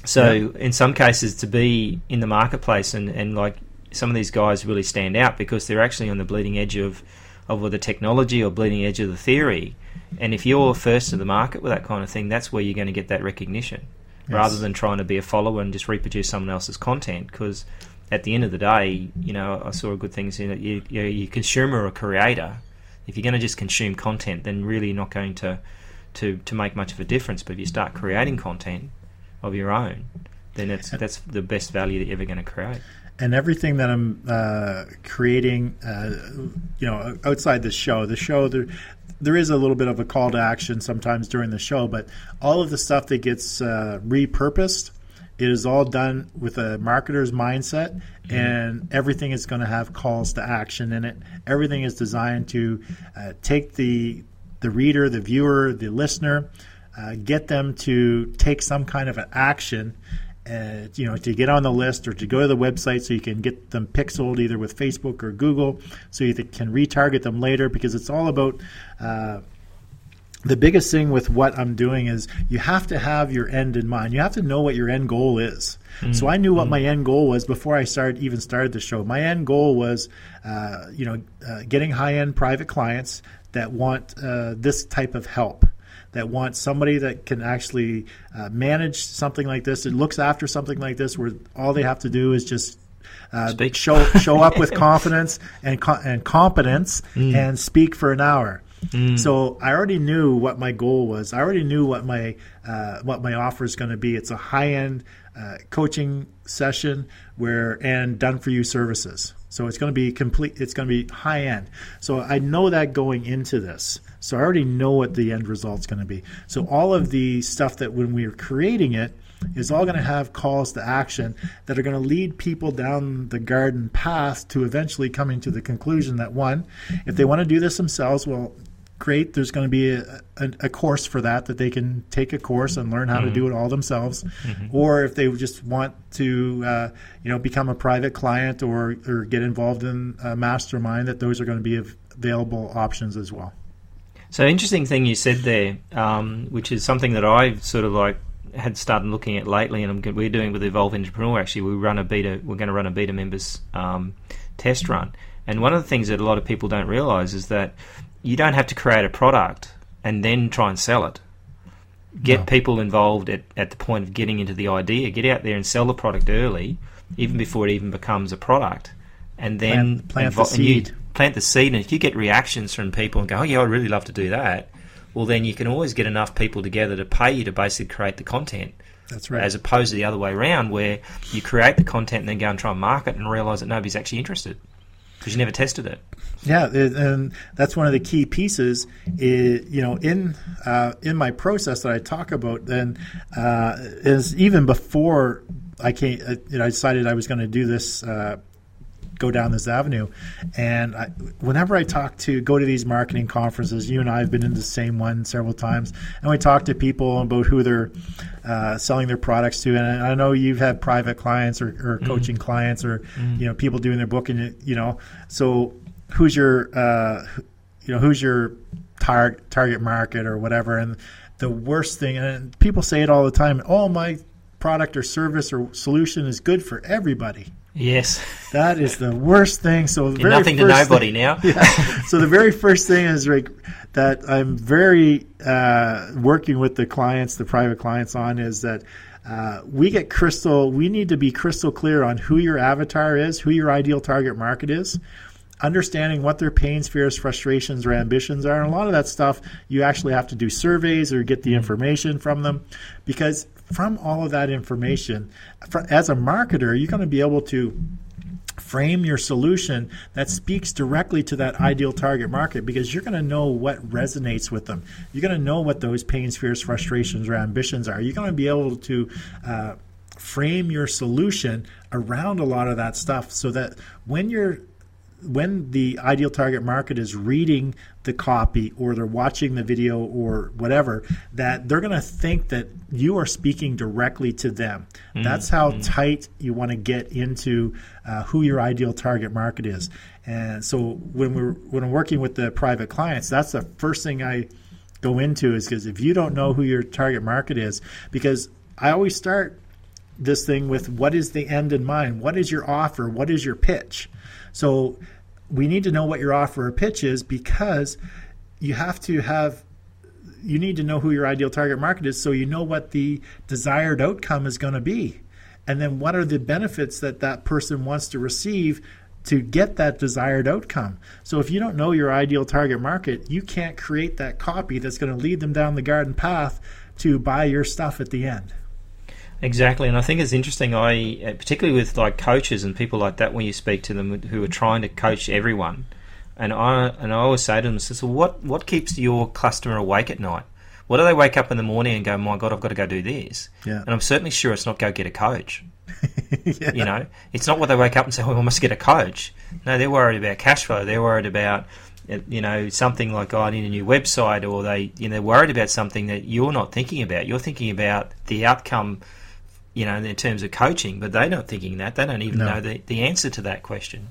So yeah. in some cases, to be in the marketplace and, and like some of these guys really stand out because they're actually on the bleeding edge of of the technology or bleeding edge of the theory. And if you're first to the market with that kind of thing, that's where you're going to get that recognition, yes. rather than trying to be a follower and just reproduce someone else's content. Because at the end of the day, you know, I saw good things in it. You, you're a consumer or creator. If you're going to just consume content, then really you're not going to, to, to make much of a difference. But if you start creating content of your own, then that's that's the best value that you're ever going to create. And everything that I'm uh, creating, uh, you know, outside the show, the show, there, there is a little bit of a call to action sometimes during the show, but all of the stuff that gets uh, repurposed, it is all done with a marketer's mindset, mm-hmm. and everything is going to have calls to action in it. Everything is designed to uh, take the the reader, the viewer, the listener, uh, get them to take some kind of an action, uh, you know, to get on the list or to go to the website so you can get them pixeled either with Facebook or Google so you can retarget them later, because it's all about uh, the biggest thing with what I'm doing is you have to have your end in mind. You have to know what your end goal is. Mm-hmm. So I knew what my end goal was before I started even started the show. My end goal was, uh, you know, uh, getting high-end private clients that want uh, this type of help, that want somebody that can actually uh, manage something like this, that looks after something like this, where all they have to do is just Uh, show show up with confidence and co- and competence mm. and speak for an hour. Mm. So I already knew what my goal was. I already knew what my uh, what my offer is going to be. It's a high end uh, coaching session where and done for you services. So it's going to be complete. It's going to be high end. So I know that going into this. So I already know what the end result's going to be. So all of the stuff that when we were creating it is all going to have calls to action that are going to lead people down the garden path to eventually coming to the conclusion that, one, if they want to do this themselves, well, great, there's going to be a, a, a course for that, that they can take a course and learn how mm-hmm. to do it all themselves. Mm-hmm. Or if they just want to uh, you know, become a private client or, or get involved in a mastermind, that those are going to be available options as well. So interesting thing you said there, um, which is something that I've sort of like had started looking at lately, and I'm, we're doing with Evolve Entrepreneur. Actually, we run a beta. We're going to run a beta members um, test run. And one of the things that a lot of people don't realize is that you don't have to create a product and then try and sell it. Get no. people involved at, at the point of getting into the idea. Get out there and sell the product early, even before it even becomes a product, and then plant, plant invo- the seed. And you plant the seed, and if you get reactions from people and go, "Oh yeah, I'd really love to do that," well, then you can always get enough people together to pay you to basically create the content. That's right. As opposed to the other way around, where you create the content and then go and try and market and realize that nobody's actually interested because you never tested it. Yeah, and that's one of the key pieces. Is, you know, in uh, in my process that I talk about, then uh, is even before I came, you know, I decided I was going to do this. Uh, go down this avenue. And I, whenever I talk to, go to these marketing conferences, you and I have been in the same one several times, and we talk to people about who they're uh, selling their products to. And I know you've had private clients or, or mm-hmm. coaching clients or, mm-hmm. you know, people doing their booking, you know, so who's your, uh, you know, who's your tar- target market or whatever. And the worst thing, and people say it all the time, oh, my product or service or solution is good for everybody. Yes. That is the worst thing. So the very nothing first to nobody thing, now. Yeah. So the very first thing is like that I'm very uh, working with the clients, the private clients on is that uh, we get crystal, we need to be crystal clear on who your avatar is, who your ideal target market is, understanding what their pains, fears, frustrations, or ambitions are. And a lot of that stuff, you actually have to do surveys or get the information from them, because from all of that information, as a marketer, you're going to be able to frame your solution that speaks directly to that ideal target market, because you're going to know what resonates with them. You're going to know what those pains, fears, frustrations, or ambitions are. You're going to be able to uh, frame your solution around a lot of that stuff, so that when you're when the ideal target market is reading the copy or they're watching the video or whatever, that they're going to think that you are speaking directly to them. Mm-hmm. That's how mm-hmm. tight you want to get into uh, who your ideal target market is. And so when we're when I'm working with the private clients, that's the first thing I go into, is because if you don't know who your target market is, because I always start this thing with what is the end in mind? What is your offer? What is your pitch? So we need to know what your offer or pitch is, because you have to have, you need to know who your ideal target market is, so you know what the desired outcome is going to be. And then what are the benefits that that person wants to receive to get that desired outcome? So if you don't know your ideal target market, you can't create that copy that's going to lead them down the garden path to buy your stuff at the end. Exactly, and I think it's interesting, I particularly with like coaches and people like that, when you speak to them who are trying to coach everyone, and I and I always say to them, so what, what keeps your customer awake at night? What do they wake up in the morning and go, my God, I've got to go do this? Yeah. And I'm certainly sure it's not go get a coach. yeah. You know, it's not what they wake up and say, oh, I must get a coach. No, they're worried about cash flow. They're worried about you know, something like, oh, I need a new website, or they, you know, they're worried about something that you're not thinking about. You're thinking about the outcome, you know, in terms of coaching, but they're not thinking that. They don't even no. know the, the answer to that question.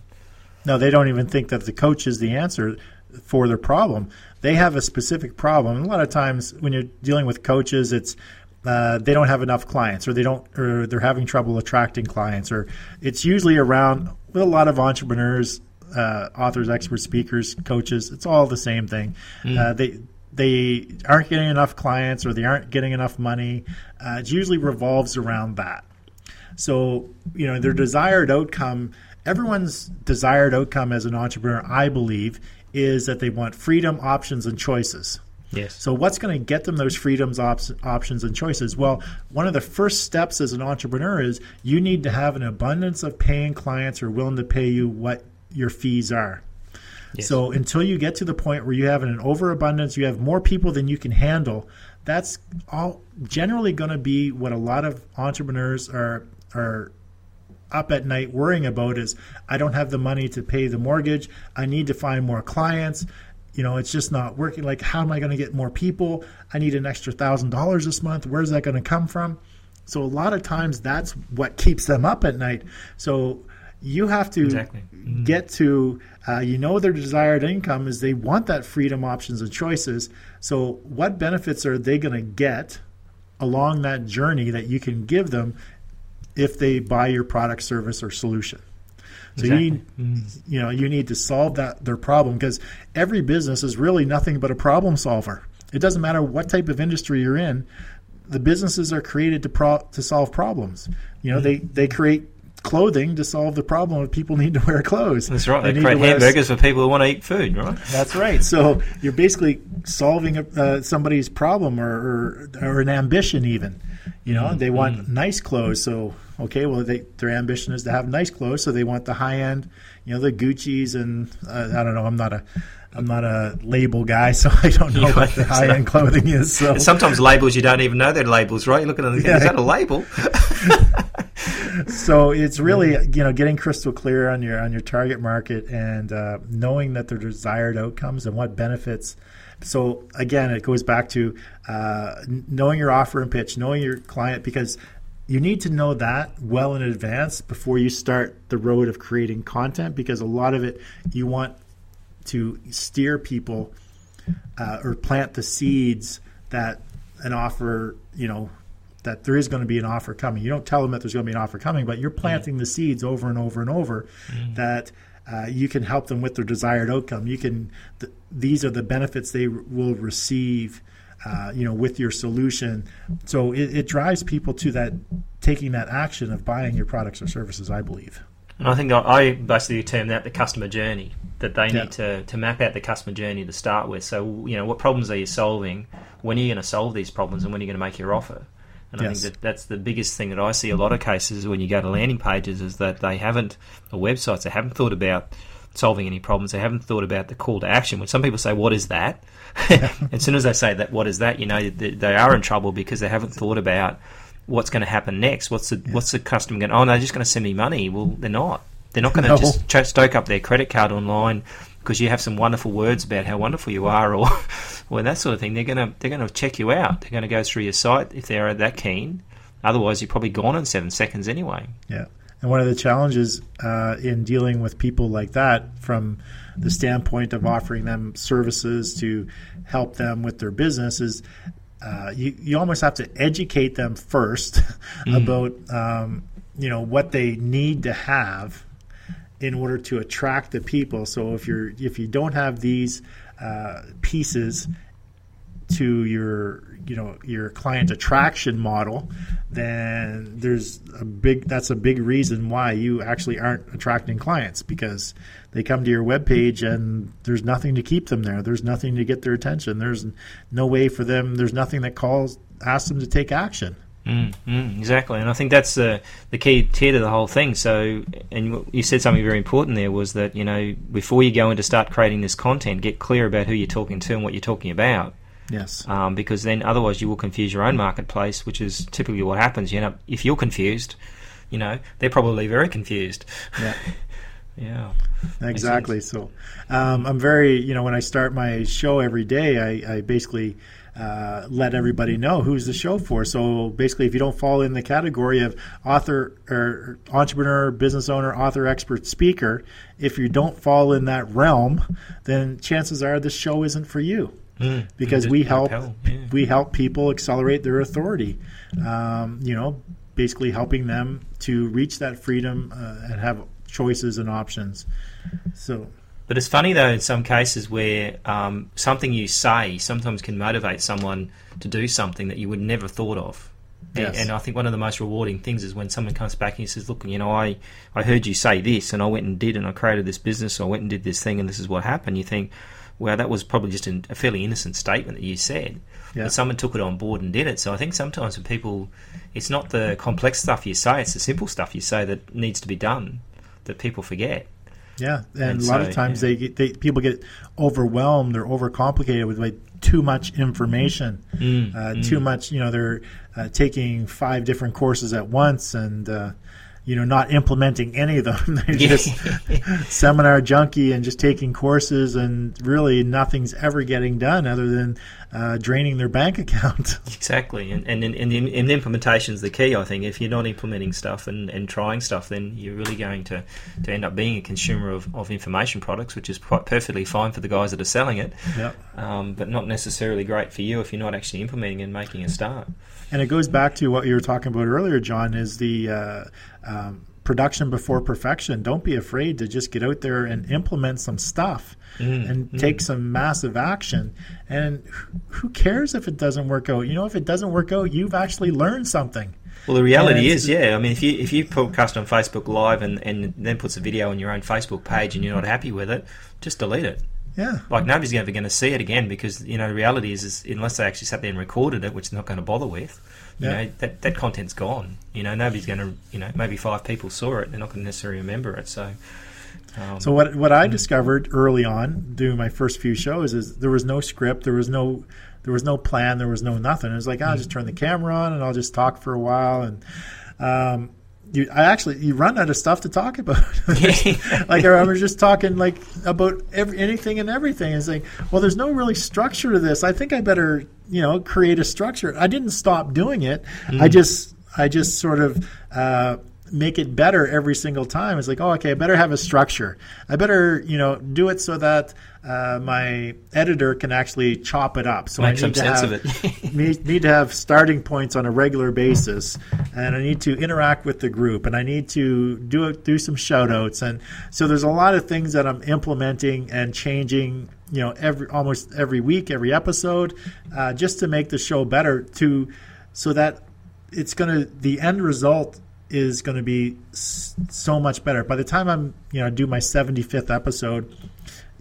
No, they don't even think that the coach is the answer for their problem. They have a specific problem. And a lot of times when you're dealing with coaches, it's uh, they don't have enough clients, or they don't, or they're having trouble attracting clients, or it's usually around with a lot of entrepreneurs, uh, authors, experts, speakers, coaches. It's all the same thing. Mm. Uh, they they aren't getting enough clients, or they aren't getting enough money. Uh, it usually revolves around that. So, you know, their desired outcome. Everyone's desired outcome as an entrepreneur, I believe, is that they want freedom, options, and choices. Yes. So what's going to get them those freedoms, op- options, and choices? Well, one of the first steps as an entrepreneur is you need to have an abundance of paying clients who are willing to pay you what your fees are. Yes. So until you get to the point where you have an overabundance, you have more people than you can handle, that's all generally going to be what a lot of entrepreneurs are are. up at night worrying about is, I don't have the money to pay the mortgage. I need to find more clients. You know, it's just not working. Like, how am I going to get more people? I need an extra thousand dollars this month. Where's that going to come from? So a lot of times that's what keeps them up at night. So you have to exactly. mm-hmm. get to, uh, you know, their desired income is they want that freedom, options, and choices. So what benefits are they going to get along that journey that you can give them if they buy your product, service, or solution? So exactly. you need, mm. you know, you need to solve that their problem, because every business is really nothing but a problem solver. It doesn't matter what type of industry you're in. The businesses are created to pro, to solve problems. You know, mm. they they create clothing to solve the problem of people need to wear clothes. That's right. They, they create hamburgers s- for people who want to eat food, right? That's right. So you're basically solving a, uh, somebody's problem, or, or or an ambition even. You know, they want mm. nice clothes. So, okay, well, they, their ambition is to have nice clothes. So they want the high end, you know, the Gucci's and uh, I don't know. I'm not a, I'm not a label guy, so I don't know you what the high end clothing is. So sometimes labels, you don't even know they're labels, right? You look at them, yeah. Is that a label? So it's really, you know, getting crystal clear on your on your target market, and uh, knowing that their desired outcomes and what benefits. So again, it goes back to uh, knowing your offer and pitch, knowing your client, because you need to know that well in advance before you start the road of creating content, because a lot of it, you want to steer people uh, or plant the seeds that an offer, you know, that there is going to be an offer coming. You don't tell them that there's going to be an offer coming, but you're planting mm-hmm. the seeds over and over and over mm-hmm. that uh, you can help them with their desired outcome. You can, th- these are the benefits they r- will receive, uh, you know, with your solution. So it, it drives people to that, taking that action of buying your products or services, I believe. And I think I, I basically term that the customer journey, that they yeah. need to, to map out the customer journey to start with. So, you know, what problems are you solving? When are you going to solve these problems, and when are you going to make your offer? And yes. I think that that's the biggest thing that I see a lot of cases when you go to landing pages, is that they haven't, or websites, they haven't thought about solving any problems. They haven't thought about the call to action. When some people say, what is that? Yeah. As soon as they say that, what is that? You know, they, they are in trouble, because they haven't thought about what's going to happen next. What's the, yeah. what's the customer going to, oh, no, they're just going to send me money. Well, they're not. They're not going to no. just ch- stoke up their credit card online because you have some wonderful words about how wonderful you are, or or that sort of thing. They're gonna they're gonna check you out. They're gonna go through your site if they're that keen. Otherwise, you're probably gone in seven seconds anyway. Yeah, and one of the challenges uh, in dealing with people like that, from the standpoint of offering them services to help them with their business, is uh, you you almost have to educate them first mm. about um, you know what they need to have in order to attract the people. So if you're if you don't have these uh, pieces to your you know your client attraction model, then there's a big that's a big reason why you actually aren't attracting clients, because they come to your webpage and there's nothing to keep them there. There's nothing to get their attention. There's no way for them. There's nothing that calls asks them to take action. Mm, mm, exactly, and I think that's the the key tier to the whole thing. So, and you said something very important there, was that, you know, before you go in to start creating this content, get clear about who you're talking to and what you're talking about. Yes. Um, because then otherwise you will confuse your own marketplace, which is typically what happens. You end up, if you're confused, you know, they're probably very confused. Yeah. Yeah, exactly. So um, I'm very, you know, when I start my show every day, I, I basically uh, let everybody know who's the show for. So basically, if you don't fall in the category of author or entrepreneur, business owner, author, expert, speaker, if you don't fall in that realm, then chances are this show isn't for you. Mm, because we help, help. Yeah. we help people accelerate their authority, um, you know, basically helping them to reach that freedom uh, and have choices and options. So, but it's funny though, in some cases where um, something you say sometimes can motivate someone to do something that you would never thought of. Yes. And I think one of the most rewarding things is when someone comes back and says, look, you know, I, I heard you say this and I went and did and I created this business, or I went and did this thing and this is what happened. You think, well, that was probably just a fairly innocent statement that you said. Yeah. But someone took it on board and did it. So I think sometimes when people, it's not the complex stuff you say, it's the simple stuff you say that needs to be done that people forget. Yeah, and, and a lot so, of times yeah. they, get, they people get overwhelmed or overcomplicated with like too much information, mm, uh, mm. too much, you know, they're uh, taking five different courses at once and, uh, you know, not implementing any of them. They're just seminar junkie and just taking courses and really nothing's ever getting done other than uh, draining their bank account. Exactly, and and, and, and, and implementation is the key, I think. If you're not implementing stuff and, and trying stuff, then you're really going to, to end up being a consumer of, of information products, which is quite perfectly fine for the guys that are selling it, yep. um, but not necessarily great for you if you're not actually implementing and making a start. And it goes back to what you were talking about earlier, John, is the uh, um, production before perfection. Don't be afraid to just get out there and implement some stuff mm, and mm. take some massive action. And who cares if it doesn't work out? You know, if it doesn't work out, you've actually learned something. Well, the reality is, yeah, I mean, if you if you podcast on Facebook Live and, and then puts a video on your own Facebook page and you're not happy with it, just delete it. Yeah, like nobody's ever going to see it again because, you know, the reality is, is unless they actually sat there and recorded it, which they're not going to bother with, you yeah. know, that, that content's gone. You know, nobody's going to, you know, maybe five people saw it. They're not going to necessarily remember it. So um, so what what I mm. discovered early on doing my first few shows is there was no script. There was no there was no plan. There was no nothing. It was like, I'll mm. just turn the camera on and I'll just talk for a while. And um You, I actually, you run out of stuff to talk about. Like I remember just talking like about every, anything and everything. It's like, well, there's no really structure to this. I think I better, you know, create a structure. I didn't stop doing it. Mm. I just, I just sort of uh, make it better every single time. It's like, oh, okay, I better have a structure. I better, you know, do it so that uh, my editor can actually chop it up. So Make I need some to sense have, of it. need, need to have starting points on a regular basis, and I need to interact with the group, and I need to do do some shout outs. And so there's a lot of things that I'm implementing and changing, you know, every almost every week, every episode, uh, just to make the show better, to so that it's gonna the end result is going to be so much better. By the time I'm, you know, do my seventy-fifth episode,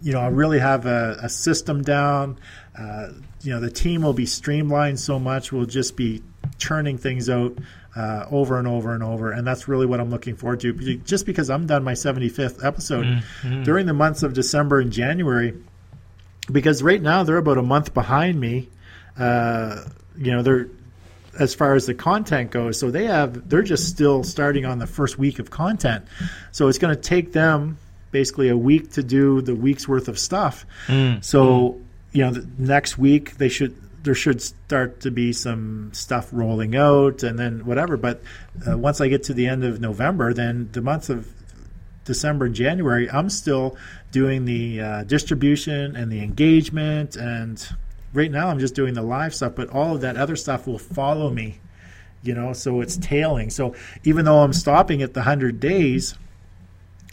you know, I'll really have a, a system down. Uh, you know, the team will be streamlined so much. We'll just be churning things out uh, over and over and over. And that's really what I'm looking forward to. Just because I'm done my seventy-fifth episode mm-hmm. during the months of December and January, because right now they're about a month behind me. Uh, you know, they're, as far as the content goes, so they have they're just still starting on the first week of content, so it's going to take them basically a week to do the week's worth of stuff. Mm. So mm. you know, the next week they should there should start to be some stuff rolling out and then whatever. But uh, once I get to the end of November, then the months of December and January, I'm still doing the uh, distribution and the engagement and. Right now, I'm just doing the live stuff, but all of that other stuff will follow me, you know, so it's tailing. So even though I'm stopping at the one hundred days,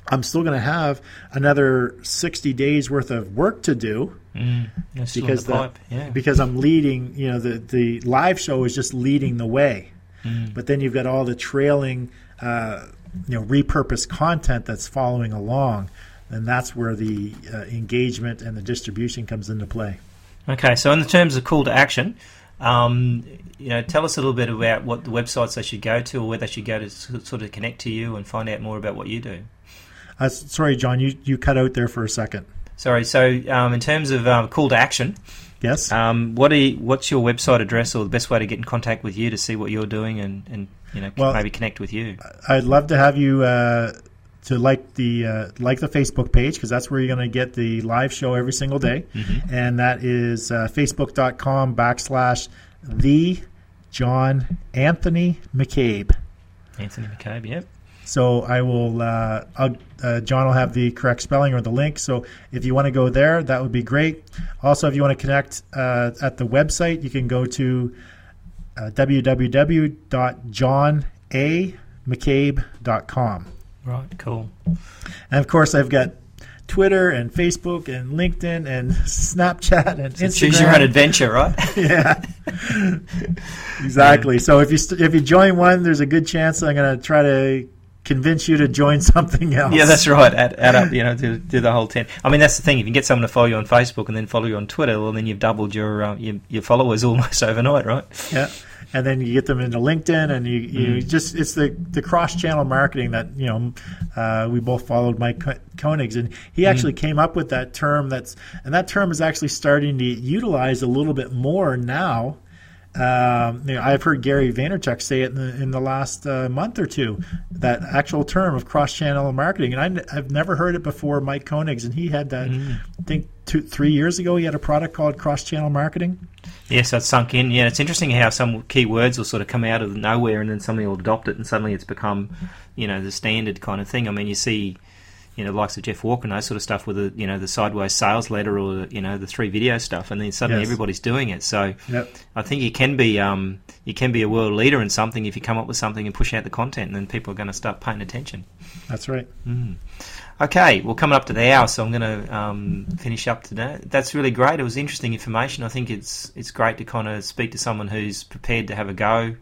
I'm still going to have another sixty days worth of work to do mm, because the the, yeah. because I'm leading, you know, the, the live show is just leading the way. Mm. But then you've got all the trailing, uh, you know, repurposed content that's following along, and that's where the uh, engagement and the distribution comes into play. Okay, so in the terms of call to action, um, you know, tell us a little bit about what the websites they should go to or where they should go to sort of connect to you and find out more about what you do. Uh, sorry, John, you, you cut out there for a second. Sorry, so um, in terms of um, call to action, yes. Um, what are you, what's your website address or the best way to get in contact with you to see what you're doing and, and you know, well, maybe connect with you? I'd love to have you... Uh to like the uh, like the Facebook page, because that's where you're going to get the live show every single day. Mm-hmm. And that is uh, facebook dot com backslash the John Anthony McCabe. Anthony McCabe, yep. So I will, uh, I'll, uh, John will have the correct spelling or the link. So if you want to go there, that would be great. Also, if you want to connect uh, at the website, you can go to uh, w w w dot john a mccabe dot com. Right, cool. And of course, I've got Twitter and Facebook and LinkedIn and Snapchat and so Instagram. Choose your own adventure, right? Yeah, exactly. Yeah. So if you st- if you join one, there's a good chance I'm going to try to convince you to join something else. Yeah, that's right. Add, add up, you know, do, do the whole ten. I mean, that's the thing. If you can get someone to follow you on Facebook and then follow you on Twitter, well, then you've doubled your uh, your, your followers almost overnight, right? Yeah. And then you get them into LinkedIn, and you, you mm. just it's the, the cross-channel marketing that, you know, uh, we both followed Mike Koenigs. And he actually mm. came up with that term. That's And that term is actually starting to utilize a little bit more now. Um, you know, I've heard Gary Vaynerchuk say it in the, in the last uh, month or two, that actual term of cross-channel marketing. And I, I've never heard it before, Mike Koenigs. And he had that, mm. I think, two, three years ago, he had a product called cross-channel marketing. Yeah, so it's sunk in. Yeah, it's interesting how some key words will sort of come out of nowhere, and then somebody will adopt it, and suddenly it's become, you know, the standard kind of thing. I mean, you see, you know, the likes of Jeff Walker and those sort of stuff with the, you know, the sideways sales letter or, you know, the three video stuff, and then suddenly yes. everybody's doing it. So yep. I think you can be um, you can be a world leader in something if you come up with something and push out the content, and then people are going to start paying attention. That's right. Mm. Okay, well, coming up to the hour, so I'm going to um, finish up today. That's really great. It was interesting information. I think it's it's great to kind of speak to someone who's prepared to have a go,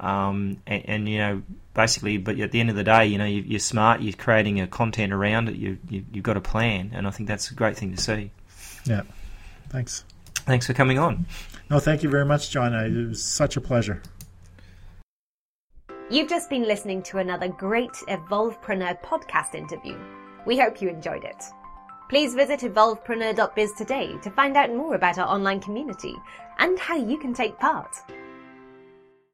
um, and, and you know, basically. But at the end of the day, you know, you, you're smart. You're creating a content around it. You, you you've got a plan, and I think that's a great thing to see. Yeah. Thanks. Thanks for coming on. No, thank you very much, John. It was such a pleasure. You've just been listening to another great Evolvepreneur podcast interview. We hope you enjoyed it. Please visit evolvepreneur dot biz today to find out more about our online community and how you can take part.